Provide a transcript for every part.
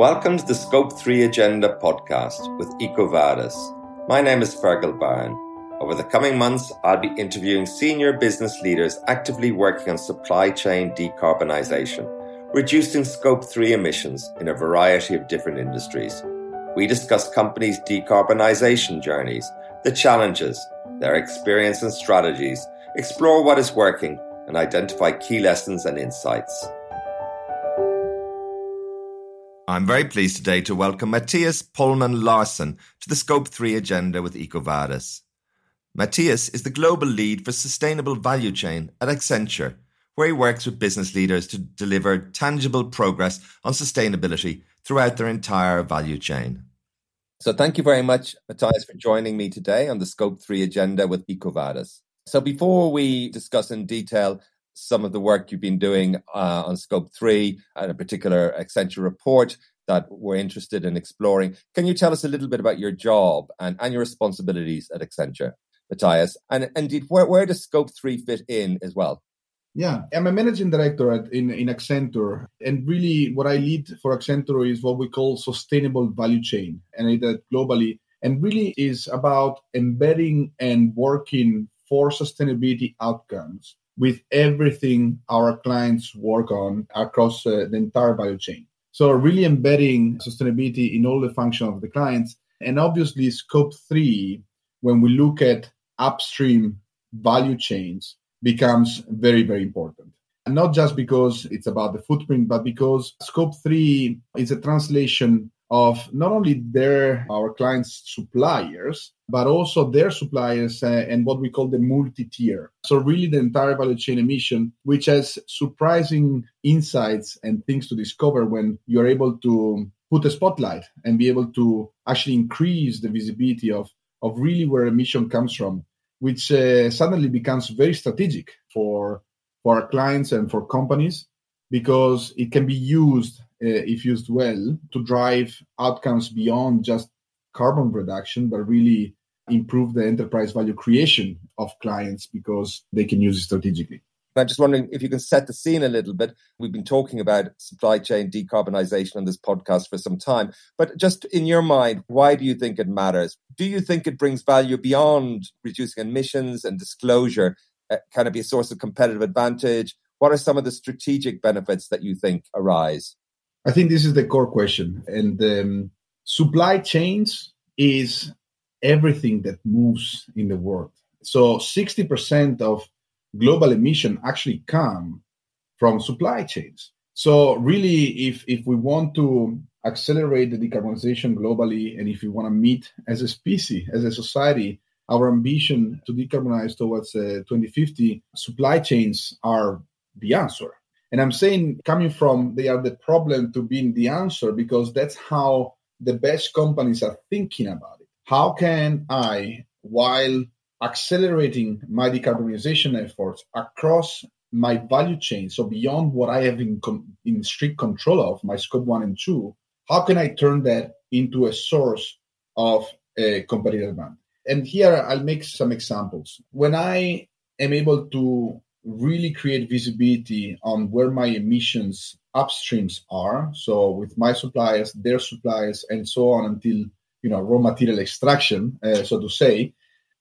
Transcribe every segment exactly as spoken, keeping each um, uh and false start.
Welcome to the Scope three Agenda podcast with EcoVadis. My name is Fergal Byrne. Over the coming months, I'll be interviewing senior business leaders actively working on supply chain decarbonisation, reducing Scope three emissions in a variety of different industries. We discuss companies' decarbonisation journeys, the challenges, their experience and strategies, explore what is working, and identify key lessons and insights. I'm very pleased today to welcome Mattias Pollmann Larsen to the Scope three Agenda with EcoVadis. Mattias is the global lead for sustainable value chain at Accenture, where he works with business leaders to deliver tangible progress on sustainability throughout their entire value chain. So thank you very much, Mattias, for joining me today on the Scope three Agenda with EcoVadis. So before we discuss in detail some of the work you've been doing uh, on Scope three and a particular Accenture report that we're interested in exploring, can you tell us a little bit about your job and, and your responsibilities at Accenture, Mattias? And indeed, where, where does Scope three fit in as well? Yeah, I'm a managing director at, in, in Accenture. And really what I lead for Accenture is what we call sustainable value chain, and it uh, globally. And really is about embedding and working for sustainability outcomes with everything our clients work on across uh, the entire value chain. So really embedding sustainability in all the functions of the clients. And obviously Scope three, when we look at upstream value chains, becomes very, very important. And not just because it's about the footprint, but because Scope three is a translation of not only their our clients' suppliers, but also their suppliers uh, and what we call the multi-tier. So really the entire value chain emission, which has surprising insights and things to discover when you're able to put a spotlight and be able to actually increase the visibility of, of really where emission comes from, which uh, suddenly becomes very strategic for, for our clients and for companies, because it can be used, Uh, if used well, to drive outcomes beyond just carbon reduction, but really improve the enterprise value creation of clients because they can use it strategically. I'm just wondering if you can set the scene a little bit. We've been talking about supply chain decarbonization on this podcast for some time, but just in your mind, why do you think it matters? Do you think it brings value beyond reducing emissions and disclosure? Uh, can it be a source of competitive advantage? What are some of the strategic benefits that you think arise? I think this is the core question. And um, supply chains is everything that moves in the world. So sixty percent of global emission actually come from supply chains. So really, if, if we want to accelerate the decarbonization globally, and if we want to meet as a species, as a society, our ambition to decarbonize towards uh, twenty fifty, supply chains are the answer. And I'm saying coming from they are the problem to being the answer, because that's how the best companies are thinking about it. How can I, while accelerating my decarbonization efforts across my value chain, so beyond what I have in, com- in strict control of, my scope one and two, how can I turn that into a source of a competitive advantage? And here I'll make some examples. When I am able to really create visibility on where my emissions upstreams are, so with my suppliers, their suppliers, and so on until, you know, raw material extraction, uh, so to say,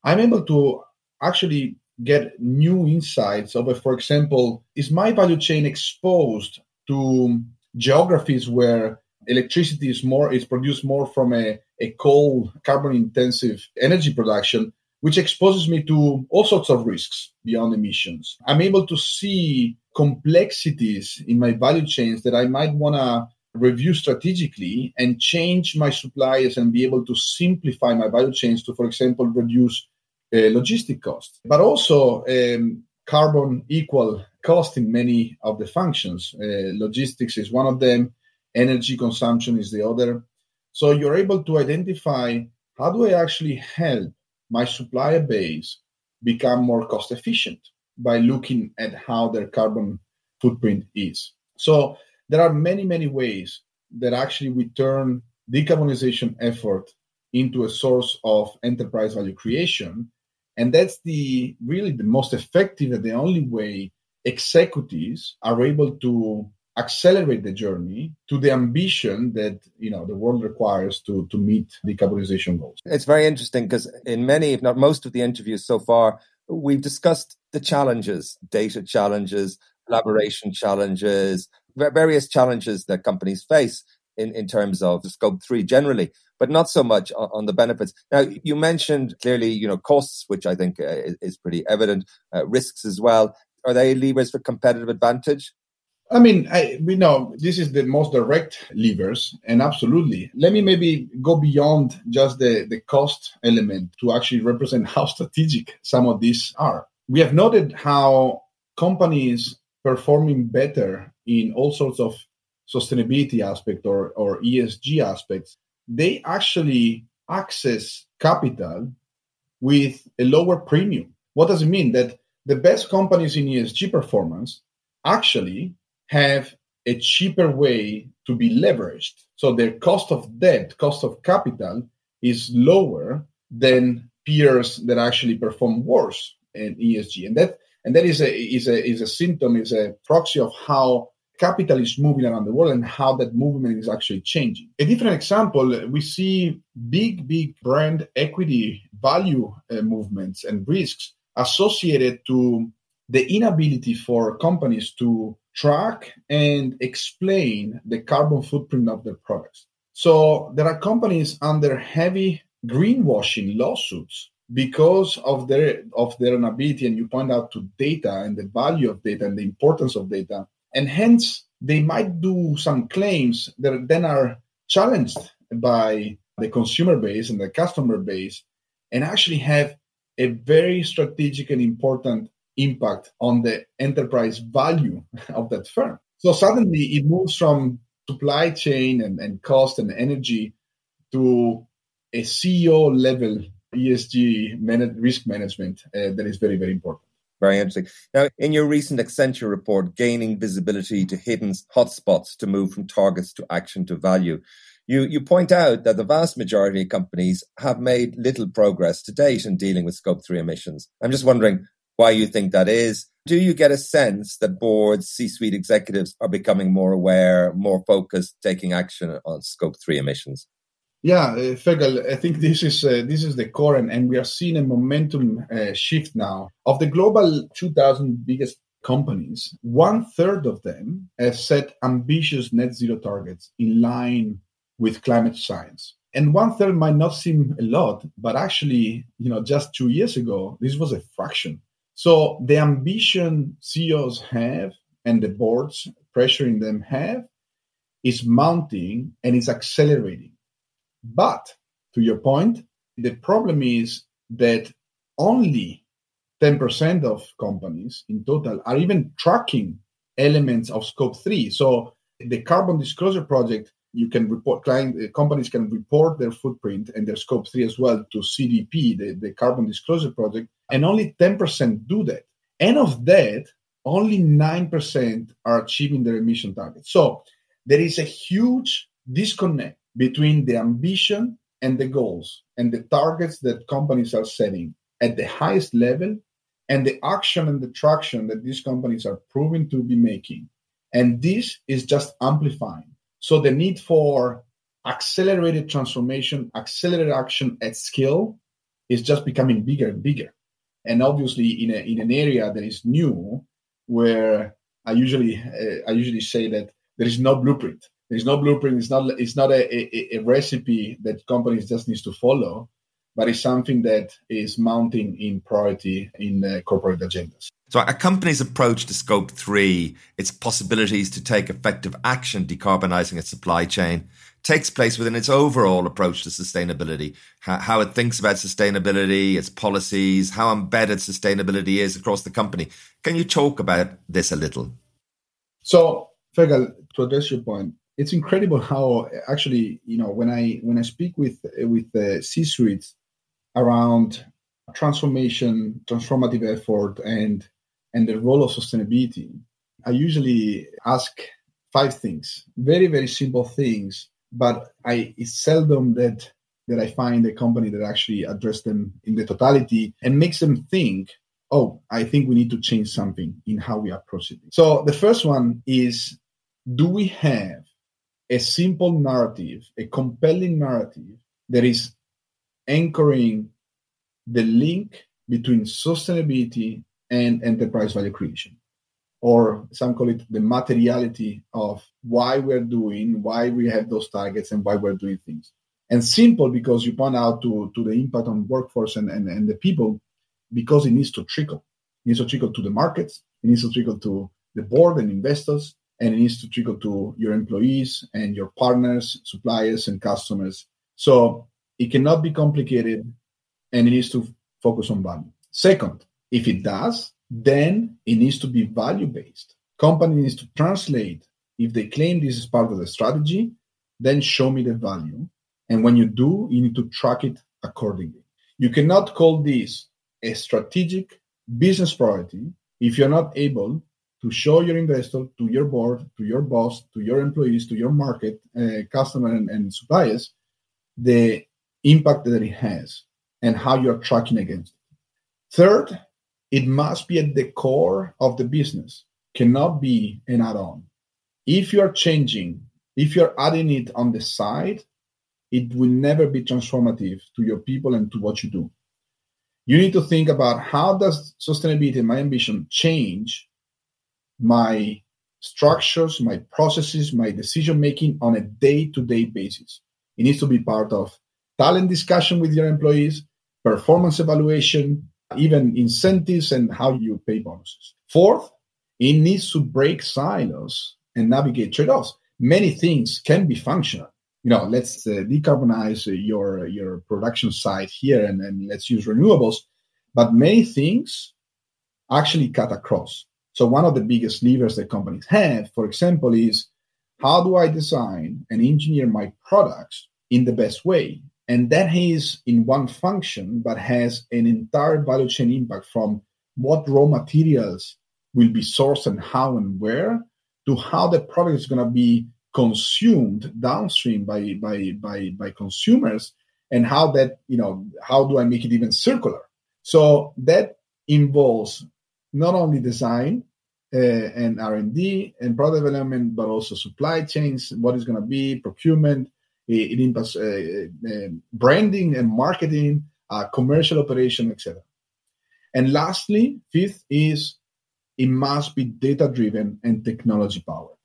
I'm able to actually get new insights over, for example, is my value chain exposed to geographies where electricity is more is produced more from a, a coal, carbon-intensive energy production, which exposes me to all sorts of risks beyond emissions. I'm able to see complexities in my value chains that I might want to review strategically and change my suppliers and be able to simplify my value chains to, for example, reduce uh, logistic costs, but also um, carbon equal cost in many of the functions. Uh, logistics is one of them. Energy consumption is the other. So you're able to identify how do I actually help my supplier base become more cost efficient by looking at how their carbon footprint is. So there are many, many ways that actually we turn decarbonization effort into a source of enterprise value creation. And that's the really the most effective and the only way executives are able to accelerate the journey to the ambition that, you know, the world requires to, to meet decarbonization goals. It's very interesting because in many, if not most of the interviews so far, we've discussed the challenges, data challenges, collaboration challenges, various challenges that companies face in, in terms of scope three generally, but not so much on, on the benefits. Now, you mentioned clearly, you know, costs, which I think uh, is pretty evident, uh, risks as well. Are they levers for competitive advantage? I mean, I, we know this is the most direct levers, and absolutely. Let me maybe go beyond just the, the cost element to actually represent how strategic some of these are. We have noted how companies performing better in all sorts of sustainability aspects or, or E S G aspects, they actually access capital with a lower premium. What does it mean? That the best companies in E S G performance actually have a cheaper way to be leveraged. So their cost of debt, cost of capital is lower than peers that actually perform worse in E S G. And that and that is a is a is a symptom, is a proxy of how capital is moving around the world and how that movement is actually changing. A different example, we see big, big brand equity value uh, movements and risks associated to the inability for companies to track and explain the carbon footprint of their products. So there are companies under heavy greenwashing lawsuits because of their of their inability, and you point out to data and the value of data and the importance of data, and hence they might do some claims that then are challenged by the consumer base and the customer base, and actually have a very strategic and important impact on the enterprise value of that firm. So suddenly it moves from supply chain and, and cost and energy to a C E O level E S G manage, risk management uh, that is very, very important. Very interesting. Now, in your recent Accenture report, Gaining Visibility to Hidden Hotspots to Move from Targets to Action to Value, You, you point out that the vast majority of companies have made little progress to date in dealing with scope three emissions. I'm just wondering why you think that is. Do you get a sense that boards, C-suite executives are becoming more aware, more focused, taking action on scope three emissions? Yeah, uh, Fergal, I think this is uh, this is the core, and, and we are seeing a momentum uh, shift now. Of the global two thousand biggest companies, one third of them have set ambitious net zero targets in line with climate science. And one third might not seem a lot, but actually, you know, just two years ago, this was a fraction. So the ambition C E Os have and the boards pressuring them have is mounting and is accelerating. But to your point, the problem is that only ten percent of companies in total are even tracking elements of scope three. So the Carbon Disclosure Project, you can report, client companies can report their footprint and their scope three as well to C D P, the, the Carbon Disclosure Project, and only ten percent do that. And of that, only nine percent are achieving their emission targets. So there is a huge disconnect between the ambition and the goals and the targets that companies are setting at the highest level and the action and the traction that these companies are proving to be making. And this is just amplifying. So the need for accelerated transformation, accelerated action at scale is just becoming bigger and bigger. And obviously in, a, in an area that is new, where I usually uh, I usually say that there is no blueprint. There is no blueprint. It's not, it's not a, a, a recipe that companies just need to follow, but it's something that is mounting in priority in uh, corporate agendas. So a company's approach to scope three, its possibilities to take effective action decarbonizing its supply chain, takes place within its overall approach to sustainability, how it thinks about sustainability, its policies, how embedded sustainability is across the company. Can you talk about this a little? So, Fergal, to address your point, it's incredible how actually, you know, when I when I speak with with the C-suites around transformation, transformative effort, and and the role of sustainability, I usually ask five things, very, very simple things, but I it's seldom that that I find a company that actually addresses them in the totality and makes them think, oh, I think we need to change something in how we approach it. So the first one is do we have a simple narrative, a compelling narrative that is anchoring the link between sustainability and enterprise value creation? Or some call it the materiality of why we're doing, why we have those targets and why we're doing things. And simple because you point out to, to the impact on workforce and, and, and the people, because it needs to trickle. It needs to trickle to the markets, it needs to trickle to the board and investors, and it needs to trickle to your employees and your partners, suppliers, and customers. So it cannot be complicated, and it needs to focus on value. Second, if it does, then it needs to be value-based. Company needs to translate. If they claim this is part of the strategy, then show me the value. And when you do, you need to track it accordingly. You cannot call this a strategic business priority if you're not able to show your investor, to your board, to your boss, to your employees, to your market, uh, customer, and, and suppliers, the impact that it has and how you're tracking against it. Third, it must be at the core of the business, cannot be an add-on. If you're changing, if you're adding it on the side, it will never be transformative to your people and to what you do. You need to think about how does sustainability and my ambition change my structures, my processes, my decision-making on a day-to-day basis. It needs to be part of talent discussion with your employees, performance evaluation, even incentives and how you pay bonuses. Fourth, it needs to break silos and navigate trade-offs. Many things can be functional. You know, let's uh, decarbonize your, your production site here and, and let's use renewables. But many things actually cut across. So one of the biggest levers that companies have, for example, is how do I design and engineer my products in the best way? And that is in one function, but has an entire value chain impact from what raw materials will be sourced and how and where to how the product is going to be consumed downstream by, by, by, by consumers and how that, you know, how do I make it even circular? So that involves not only design uh, and R and D and product development, but also supply chains, what is going to be, procurement, it, it impacts uh, uh, branding and marketing, uh, commercial operation, et cetera. And lastly, fifth is it must be data-driven and technology-powered.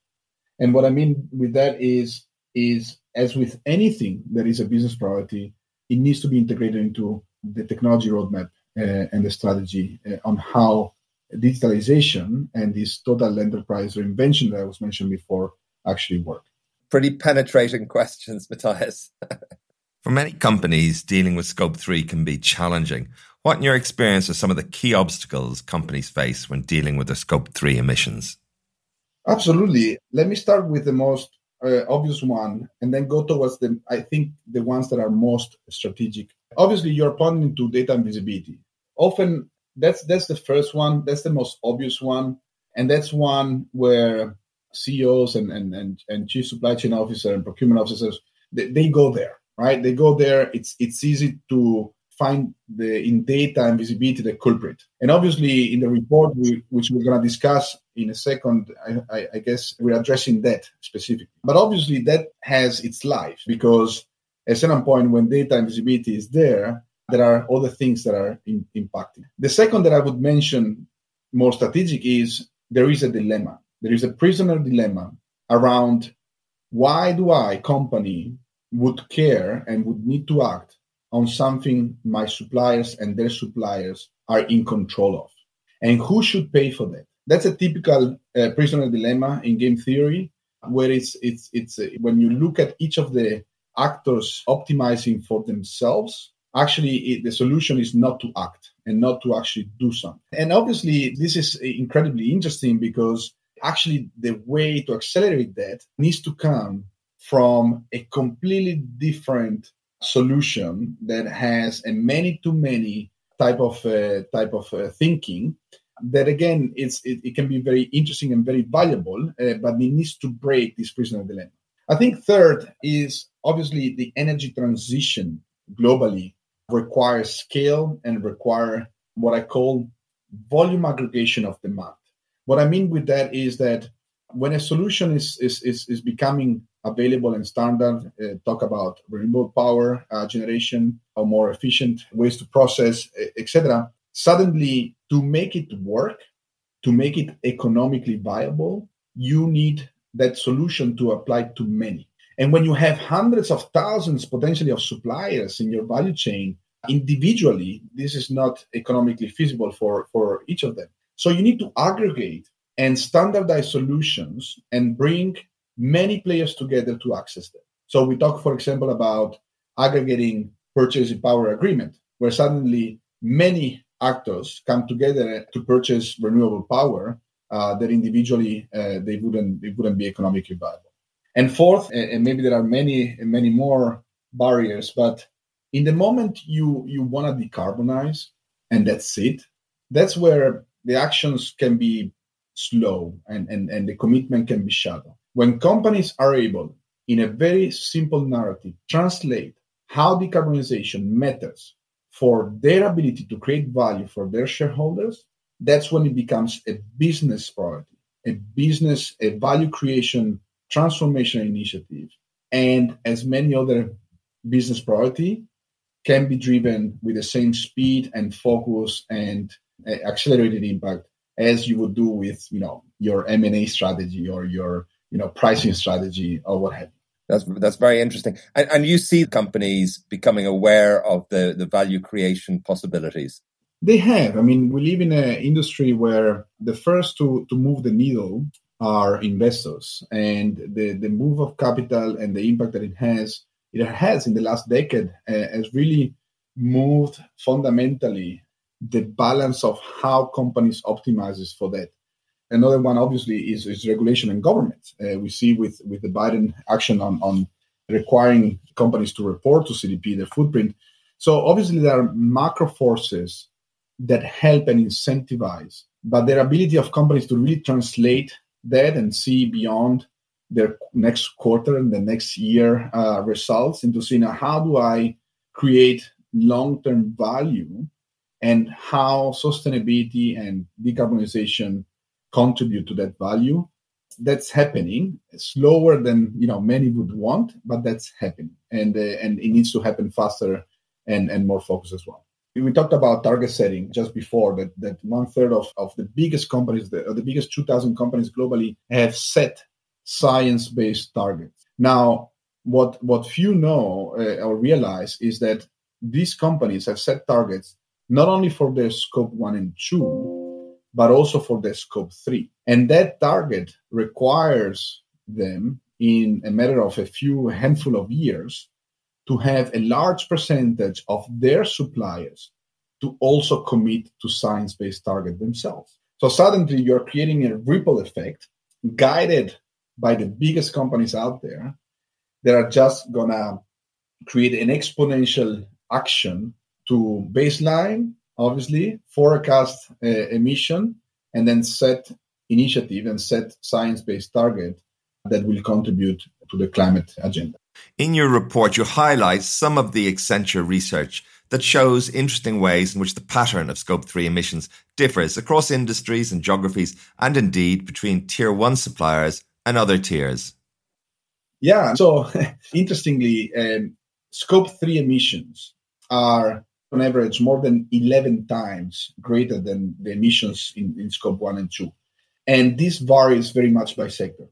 And what I mean with that is, is as with anything that is a business priority, it needs to be integrated into the technology roadmap uh, and the strategy uh, on how digitalization and this total enterprise reinvention that I was mentioning before actually work. Pretty penetrating questions, Mattias. For many companies, dealing with Scope three can be challenging. What, in your experience, are some of the key obstacles companies face when dealing with their Scope three emissions? Absolutely. Let me start with the most uh, obvious one and then go towards the, I think, the ones that are most strategic. Obviously, you're pointing to data and visibility. Often, That's that's the first one. That's the most obvious one. And that's one where C E Os and, and, and, and chief supply chain officer and procurement officers, they, they go there, right? They go there. It's it's easy to find the in data and visibility the culprit. And obviously in the report, we, which we're going to discuss in a second, I, I, I guess we're addressing that specifically. But obviously that has its life because at a certain point when data and visibility is there, there are other things that are in, impacting. The second that I would mention more strategic is there is a dilemma. There is a prisoner dilemma around why do I, company, would care and would need to act on something my suppliers and their suppliers are in control of? And who should pay for that? That's a typical uh, prisoner dilemma in game theory, where it's it's it's uh, when you look at each of the actors optimizing for themselves, actually, it, the solution is not to act and not to actually do something. And obviously, this is incredibly interesting because actually the way to accelerate that needs to come from a completely different solution that has a many-to-many type of uh, type of uh, thinking that, again, it's it, it can be very interesting and very valuable, uh, but it needs to break this prisoner dilemma. I think third is obviously the energy transition globally require scale and require what I call volume aggregation of demand. What I mean with that is that when a solution is is is, is becoming available and standard, uh, talk about renewable power uh, generation or more efficient ways to process, et cetera. Suddenly, to make it work, to make it economically viable, you need that solution to apply to many. And when you have hundreds of thousands potentially of suppliers in your value chain, individually, this is not economically feasible for, for each of them. So you need to aggregate and standardize solutions and bring many players together to access them. So we talk, for example, about aggregating purchasing power agreement, where suddenly many actors come together to purchase renewable power uh, that individually uh, they wouldn't they wouldn't be economically viable. And fourth, and maybe there are many many more barriers, but in the moment you you want to decarbonize, and that's it, that's where the actions can be slow and, and, and the commitment can be shallow. When companies are able, in a very simple narrative, translate how decarbonization matters for their ability to create value for their shareholders, that's when it becomes a business priority, a business, a value creation, transformation initiative. And as many other business priority can be driven with the same speed and focus and accelerated impact as you would do with, you know, your M and A strategy or your, you know, pricing strategy or what have you. That's that's very interesting. And, and you see companies becoming aware of the, the value creation possibilities. They have. I mean, we live in an industry where the first to, to move the needle are investors. And the, the move of capital and the impact that it has, it has in the last decade uh, has really moved fundamentally the balance of how companies optimizes for that. Another one, obviously, is, is regulation and government. Uh, we see with, with the Biden action on, on requiring companies to report to C D P their footprint. So obviously there are macro forces that help and incentivize, but their ability of companies to really translate that and see beyond their next quarter and the next year uh, results into seeing how do I create long-term value and how sustainability and decarbonization contribute to that value. That's happening slower than, you know, many would want, but that's happening. And uh, and it needs to happen faster and, and more focused as well. We talked about target setting just before, that, that one-third of, of the biggest companies, the, the biggest two thousand companies globally have set science-based targets. Now, what, what few know uh, or realize is that these companies have set targets not only for their scope one and two, but also for the scope three. And that target requires them, in a matter of a few handful of years, to have a large percentage of their suppliers to also commit to science-based target themselves. So suddenly you're creating a ripple effect guided by the biggest companies out there that are just gonna create an exponential action to baseline, obviously, forecast uh, emission, and then set initiative and set science-based target that will contribute to the climate agenda. In your report, you highlight some of the Accenture research that shows interesting ways in which the pattern of Scope three emissions differs across industries and geographies, and indeed between Tier one suppliers and other tiers. Yeah, so interestingly, um, Scope three emissions are on average more than eleven times greater than the emissions in, in scope one and two. And this varies very much by sector.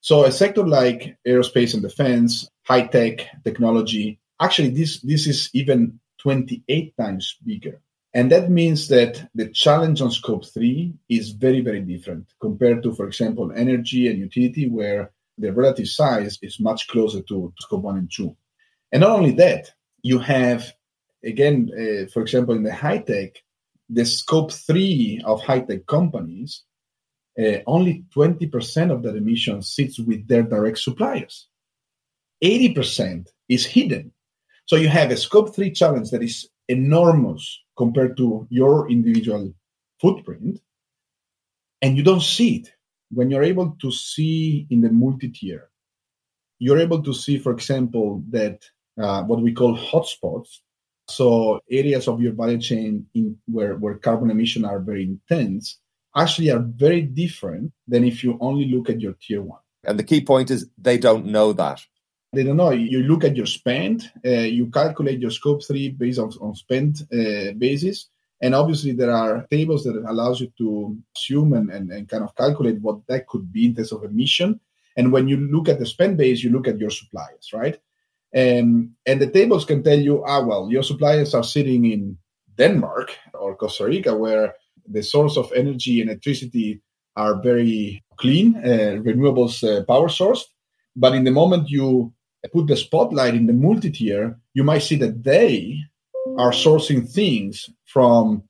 So a sector like aerospace and defense, high-tech technology, actually this, this is even twenty-eight times bigger. And that means that the challenge on scope three is very, very different compared to, for example, energy and utility, where the relative size is much closer to, to scope one and two. And not only that, you have Again, uh, for example, in the high-tech, the scope three of high-tech companies, uh, only twenty percent of that emission sits with their direct suppliers. eighty percent is hidden. So you have a scope three challenge that is enormous compared to your individual footprint, and you don't see it. When you're able to see in the multi-tier, you're able to see, for example, that uh, what we call hotspots, so areas of your value chain in, where, where carbon emissions are very intense, actually are very different than if you only look at your tier one. And the key point is they don't know that. They don't know. You look at your spend, uh, you calculate your scope three based on, on spend uh, basis. And obviously there are tables that allows you to assume and, and, and kind of calculate what that could be in terms of emission. And when you look at the spend base, you look at your suppliers, right? And, and the tables can tell you, ah, well, your suppliers are sitting in Denmark or Costa Rica, where the source of energy and electricity are very clean, uh, renewables uh, power source. But in the moment you put the spotlight in the multi-tier, you might see that they are sourcing things from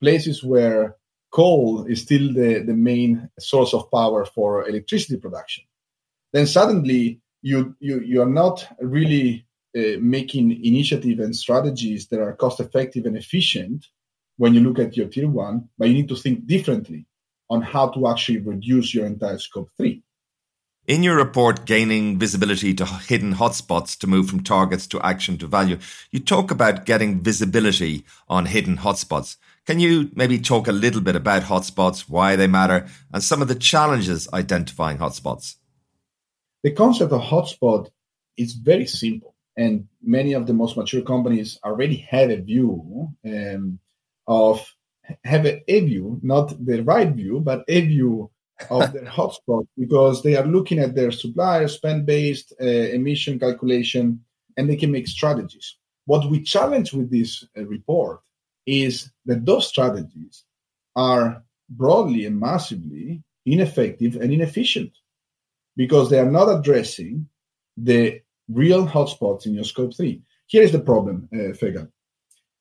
places where coal is still the, the main source of power for electricity production. Then suddenly you you, you are not really uh, making initiatives and strategies that are cost-effective and efficient when you look at your tier one, but you need to think differently on how to actually reduce your entire scope three. In your report, Gaining Visibility to Hidden Hotspots to Move from Targets to Action to Value, you talk about getting visibility on hidden hotspots. Can you maybe talk a little bit about hotspots, why they matter, and some of the challenges identifying hotspots? The concept of hotspot is very simple, and many of the most mature companies already have a view um, of, have a, a view, not the right view, but a view of their hotspot, because they are looking at their supplier spend-based uh, emission calculation, and they can make strategies. What we challenge with this uh, report is that those strategies are broadly and massively ineffective and inefficient because they are not addressing the real hotspots in your scope three. Here is the problem, uh, Fergal.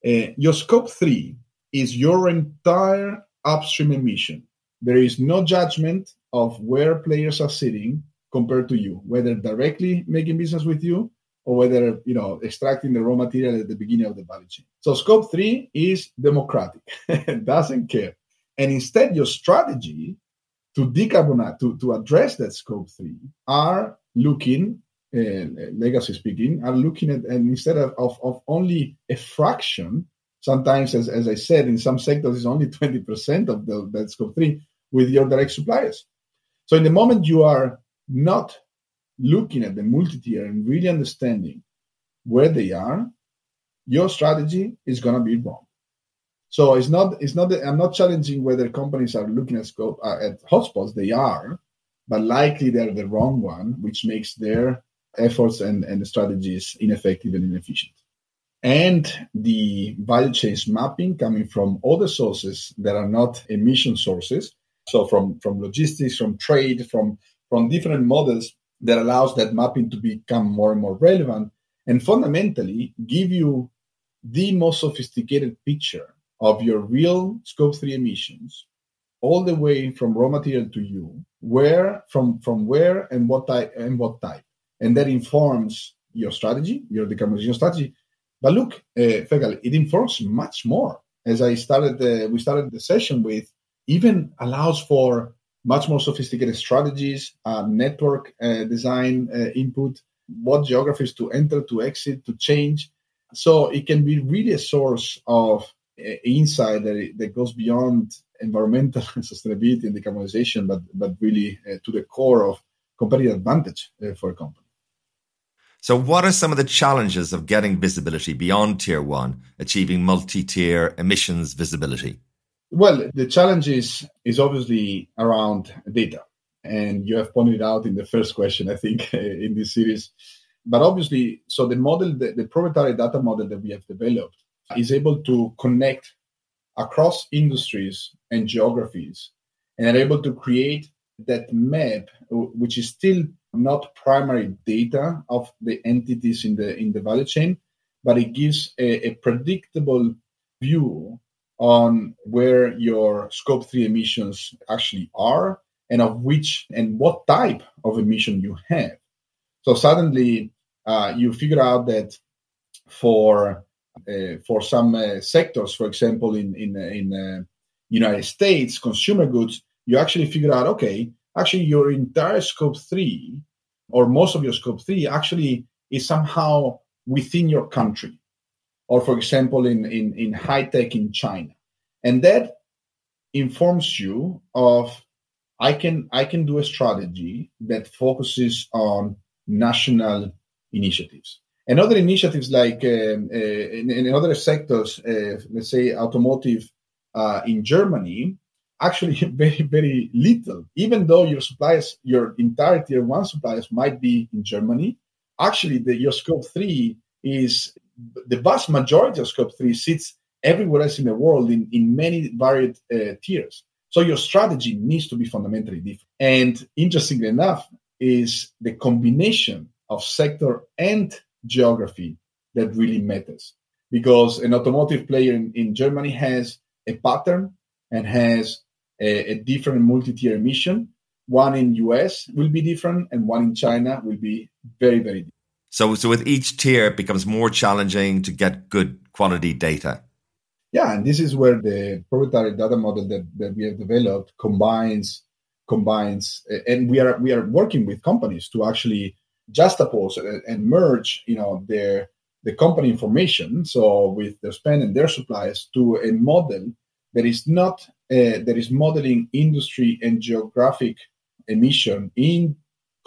Uh, your scope three is your entire upstream emission. There is no judgment of where players are sitting compared to you, whether directly making business with you or whether, you know, extracting the raw material at the beginning of the value chain. So scope three is democratic, doesn't care. And instead, your strategy to decarbonize, to, to address that scope three are looking, uh, legacy speaking, are looking at, and instead of, of, of only a fraction, sometimes, as, as I said, in some sectors, it's only twenty percent of the, that scope three with your direct suppliers. So in the moment you are not looking at the multi-tier and really understanding where they are, your strategy is going to be wrong. So it's not, it's not, that I'm not challenging whether companies are looking at scope, uh, at hotspots, they are, but likely they're the wrong one, which makes their efforts and, and strategies ineffective and inefficient. And the value chain mapping coming from other sources that are not emission sources. So from, from logistics, from trade, from, from different models that allows that mapping to become more and more relevant and fundamentally give you the most sophisticated picture of your real scope three emissions, all the way from raw material to you, where, from, from where and what type and what type. And that informs your strategy, your decarbonization strategy. But look, uh, Fergal, it informs much more. As I started, the, we started the session with, even allows for much more sophisticated strategies, uh, network uh, design uh, input, what geographies to enter, to exit, to change. So it can be really a source of uh, insight that, that goes beyond environmental sustainability and decarbonization, but, but really uh, to the core of competitive advantage uh, for a company. So what are some of the challenges of getting visibility beyond Tier one, achieving multi-tier emissions visibility? Well, the challenge is, is obviously around data. And you have pointed out in the first question, I think, in this series. But obviously, so the model, the, the proprietary data model that we have developed is able to connect across industries and geographies and are able to create that map, which is still not primary data of the entities in the in the value chain, but it gives a, a predictable view on where your scope three emissions actually are and of which and what type of emission you have. So suddenly uh, you figure out that for uh, for some uh, sectors, for example, in in in uh, United States consumer goods, you actually figure out, okay, actually your entire scope three or most of your scope three actually is somehow within your country. Or for example, in, in, in high tech in China. And that informs you of I can I can do a strategy that focuses on national initiatives. And other initiatives like um, uh, in, in other sectors, uh, let's say automotive uh, in Germany, actually very, very little. Even though your suppliers, your entire tier one suppliers might be in Germany, actually the, your scope three is, the vast majority of scope three sits everywhere else in the world in, in many varied uh, tiers. So your strategy needs to be fundamentally different. And interestingly enough, is the combination of sector and geography that really matters, because an automotive player in, in Germany has a pattern and has a, a different multi-tier emission. One in U S will be different, and one in China will be very, very different. So, so with each tier, it becomes more challenging to get good quality data. Yeah, and this is where the proprietary data model that, that we have developed combines, combines, and we are we are working with companies to actually juxtapose and merge, you know, their the company information, so with their spend and their suppliers, to a model that is not uh, that is modeling industry and geographic emission in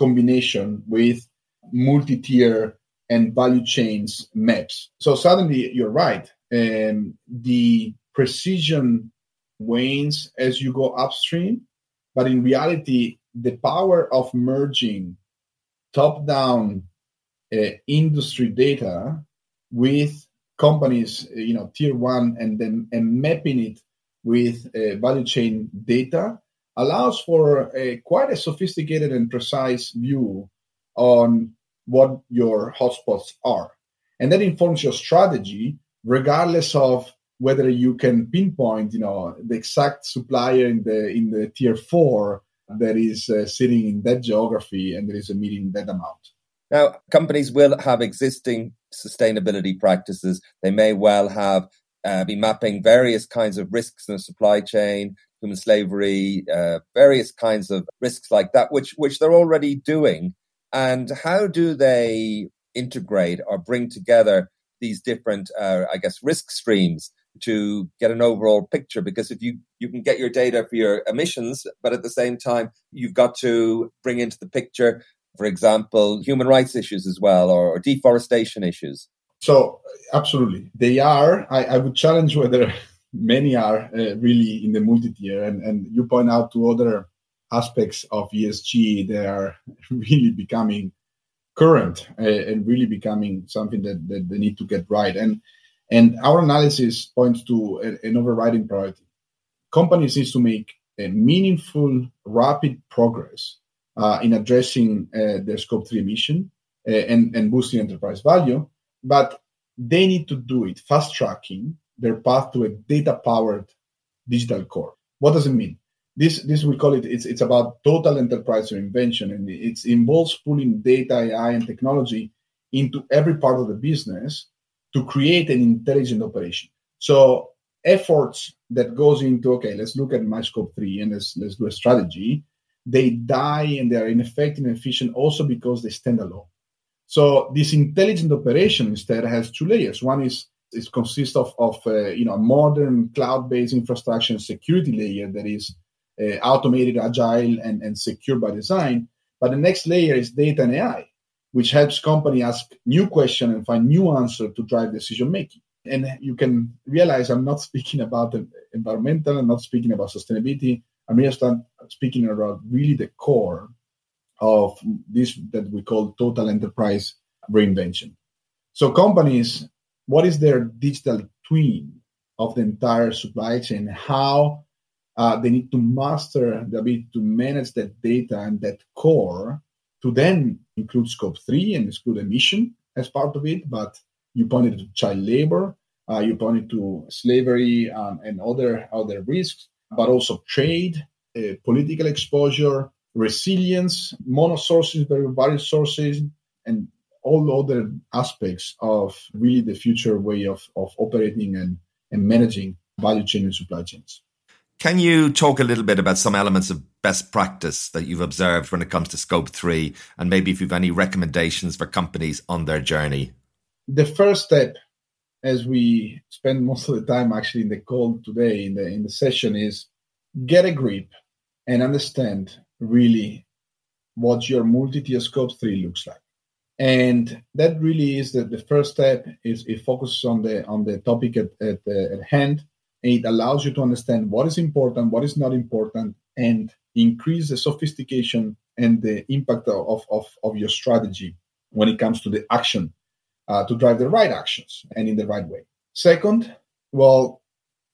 combination with multi-tier and value chains maps. So suddenly, you're right. Um, the precision wanes as you go upstream, but in reality, the power of merging top-down uh, industry data with companies, you know, tier one, and then and mapping it with uh, value chain data allows for a, quite a sophisticated and precise view on what your hotspots are, and that informs your strategy, regardless of whether you can pinpoint, you know, the exact supplier in the in the tier four that is uh, sitting in that geography and that is emitting that amount. Now, companies will have existing sustainability practices. They may well have uh, be mapping various kinds of risks in the supply chain, human slavery, uh, various kinds of risks like that, which which they're already doing. And how do they integrate or bring together these different, uh, I guess, risk streams to get an overall picture? Because if you, you can get your data for your emissions, but at the same time, you've got to bring into the picture, for example, human rights issues as well, or, or deforestation issues. So, absolutely. They are, I, I would challenge whether many are uh, really in the multi-tier. And, and you point out two other aspects of E S G that are really becoming current uh, and really becoming something that, that they need to get right. And and our analysis points to a, an overriding priority. Companies need to make a meaningful, rapid progress uh, in addressing uh, their scope three emission uh, and, and boosting enterprise value, but they need to do it fast-tracking their path to a data-powered digital core. What does it mean? This, this we call it, it's, it's about total enterprise reinvention, and it involves pulling data, A I, and technology into every part of the business to create an intelligent operation. So efforts that goes into, okay, let's look at my scope three and let's, let's do a strategy, they die and they are ineffective and efficient also because they stand alone. So this intelligent operation instead has two layers. One is it consists of, of uh, you know, modern cloud-based infrastructure and security layer that is Uh, automated, agile, and, and secure by design. But the next layer is data and A I, which helps company ask new questions and find new answers to drive decision-making. And you can realize I'm not speaking about the environmental, I'm not speaking about sustainability. I'm really speaking about really the core of this that we call total enterprise reinvention. So companies, what is their digital twin of the entire supply chain? How Uh, they need to master the ability to manage that data and that core to then include scope three and exclude emission as part of it. But you pointed to child labor, uh, you pointed to slavery um, and other, other risks, but also trade, uh, political exposure, resilience, monosources, various sources, and all other aspects of really the future way of, of operating and, and managing value chain and supply chains. Can you talk a little bit about some elements of best practice that you've observed when it comes to scope three, and maybe if you've any recommendations for companies on their journey? The first step, as we spend most of the time actually in the call today, in the in the session, is get a grip and understand really what your multi-tier scope three looks like. And that really is the, the first step. Is it focuses on the on the topic at, at, uh, at hand, and it allows you to understand what is important, what is not important, and increase the sophistication and the impact of, of, of your strategy when it comes to the action, uh, to drive the right actions and in the right way. Second, well,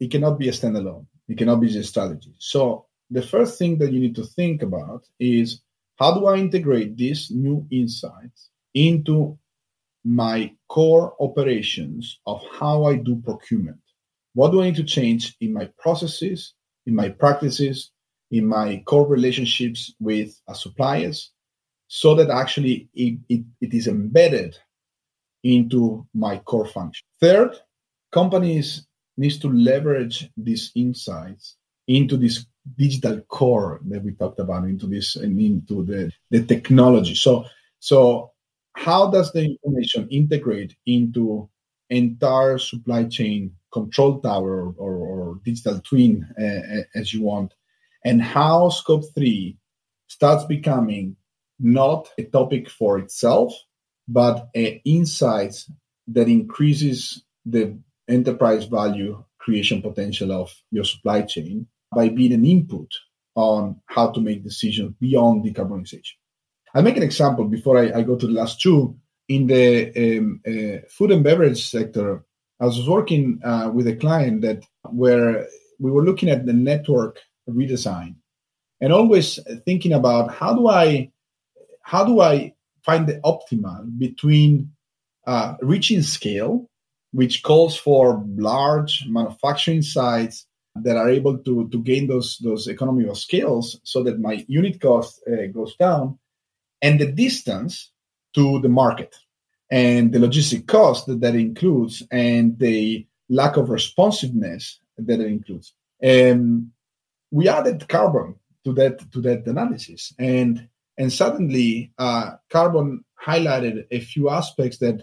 it cannot be a standalone. It cannot be just strategy. So the first thing that you need to think about is, how do I integrate these new insights into my core operations of how I do procurement? What do I need to change in my processes, in my practices, in my core relationships with our suppliers, so that actually it, it, it is embedded into my core function? Third, companies need to leverage these insights into this digital core that we talked about, into this and into the, the technology. So, so how does the information integrate into entire supply chain control tower, or, or, or digital twin, uh, as you want? And how scope three starts becoming not a topic for itself, but an insight that increases the enterprise value creation potential of your supply chain by being an input on how to make decisions beyond decarbonization. I'll make an example before I, I go to the last two. In the um, uh, food and beverage sector, I was working uh, with a client that where we were looking at the network redesign, and always thinking about how do I how do I find the optimal between uh, reaching scale, which calls for large manufacturing sites that are able to, to gain those, those economy of scales so that my unit cost uh, goes down, and the distance to the market and the logistic cost that that includes and the lack of responsiveness that it includes. Um, we added carbon to that to that analysis, and and suddenly uh, carbon highlighted a few aspects that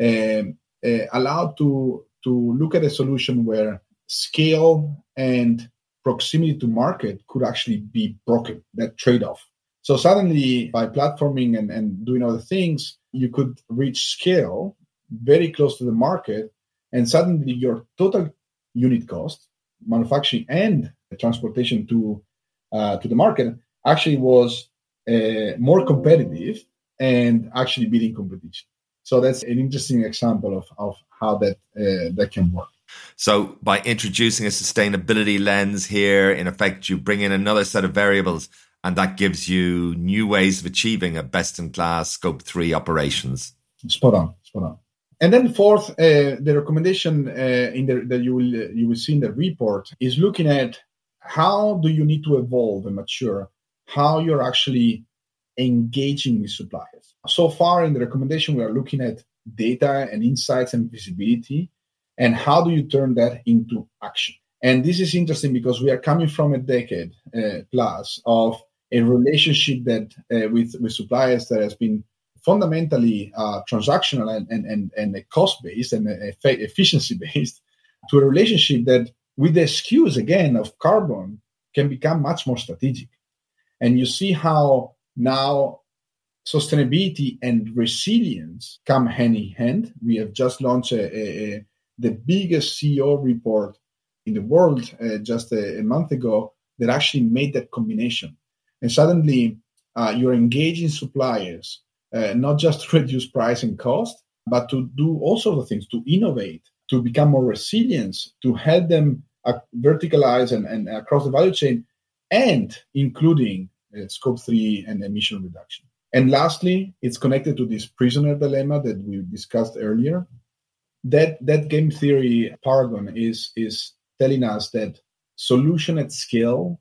um, uh, allowed to to look at a solution where scale and proximity to market could actually be broken, that trade-off. So suddenly, by platforming and, and doing other things, you could reach scale very close to the market, and suddenly your total unit cost, manufacturing and transportation to uh, to the market, actually was uh, more competitive and actually beating competition. So that's an interesting example of, of how that uh, that can work. So by introducing a sustainability lens here, in effect, you bring in another set of variables, and that gives you new ways of achieving a best-in-class scope three operations. Spot on, spot on. And then fourth, uh, the recommendation uh, in the, that you will uh, you will see in the report is looking at how do you need to evolve and mature how you're actually engaging with suppliers. So far in the recommendation, we are looking at data and insights and visibility, and how do you turn that into action? And this is interesting because we are coming from a decade uh, plus of a relationship that uh, with, with suppliers that has been fundamentally uh, transactional and, and, and, and cost-based and efficiency-based, to a relationship that, with the excuse, again, of carbon, can become much more strategic. And you see how now sustainability and resilience come hand in hand. We have just launched a, a, a, the biggest C E O report in the world uh, just a, a month ago that actually made that combination. And suddenly uh, you're engaging suppliers, Uh, not just to reduce price and cost, but to do all sorts of things, to innovate, to become more resilient, to help them uh, verticalize and, and across the value chain, and including uh, scope three and emission reduction. And lastly, it's connected to this prisoner dilemma that we discussed earlier. That that game theory paragon is, is telling us that solution at scale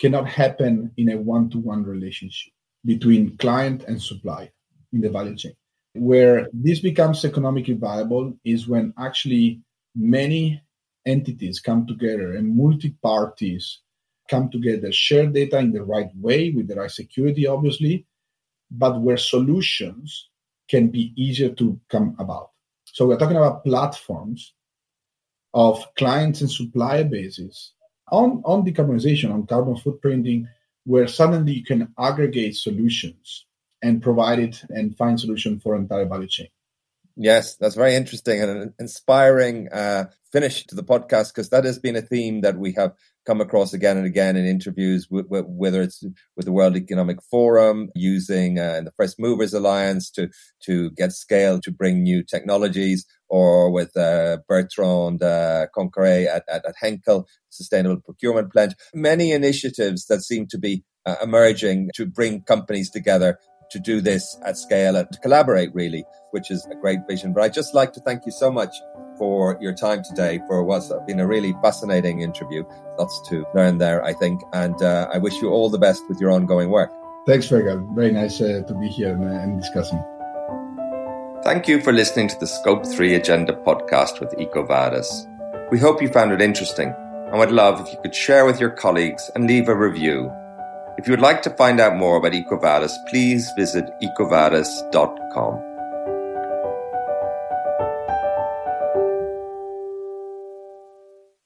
cannot happen in a one-to-one relationship between client and supply in the value chain. Where this becomes economically viable is when actually many entities come together and multi-parties come together, share data in the right way with the right security, obviously, but where solutions can be easier to come about. So we're talking about platforms of clients and supplier bases on, on decarbonization, on carbon footprinting, where suddenly you can aggregate solutions and provide it and find solution for an entire value chain. Yes, that's very interesting and an inspiring uh, finish to the podcast, because that has been a theme that we have come across again and again in interviews, w- w- whether it's with the World Economic Forum, using uh, the First Movers Alliance to to get scale to bring new technologies, or with uh, Bertrand uh, Conqueray at, at, at Henkel, Sustainable Procurement Pledge. Many initiatives that seem to be uh, emerging to bring companies together to do this at scale and to collaborate, really, which is a great vision. But I'd just like to thank you so much for your time today, for what's been a really fascinating interview. Lots to learn there, I think. And uh, I wish you all the best with your ongoing work. Thanks, Fergal. Very nice uh, to be here and, uh, and discussing. Thank you for listening to the Scope three Agenda podcast with EcoVadis. We hope you found it interesting and would love if you could share with your colleagues and leave a review. If you would like to find out more about EcoVadis, please visit ecovadis dot com.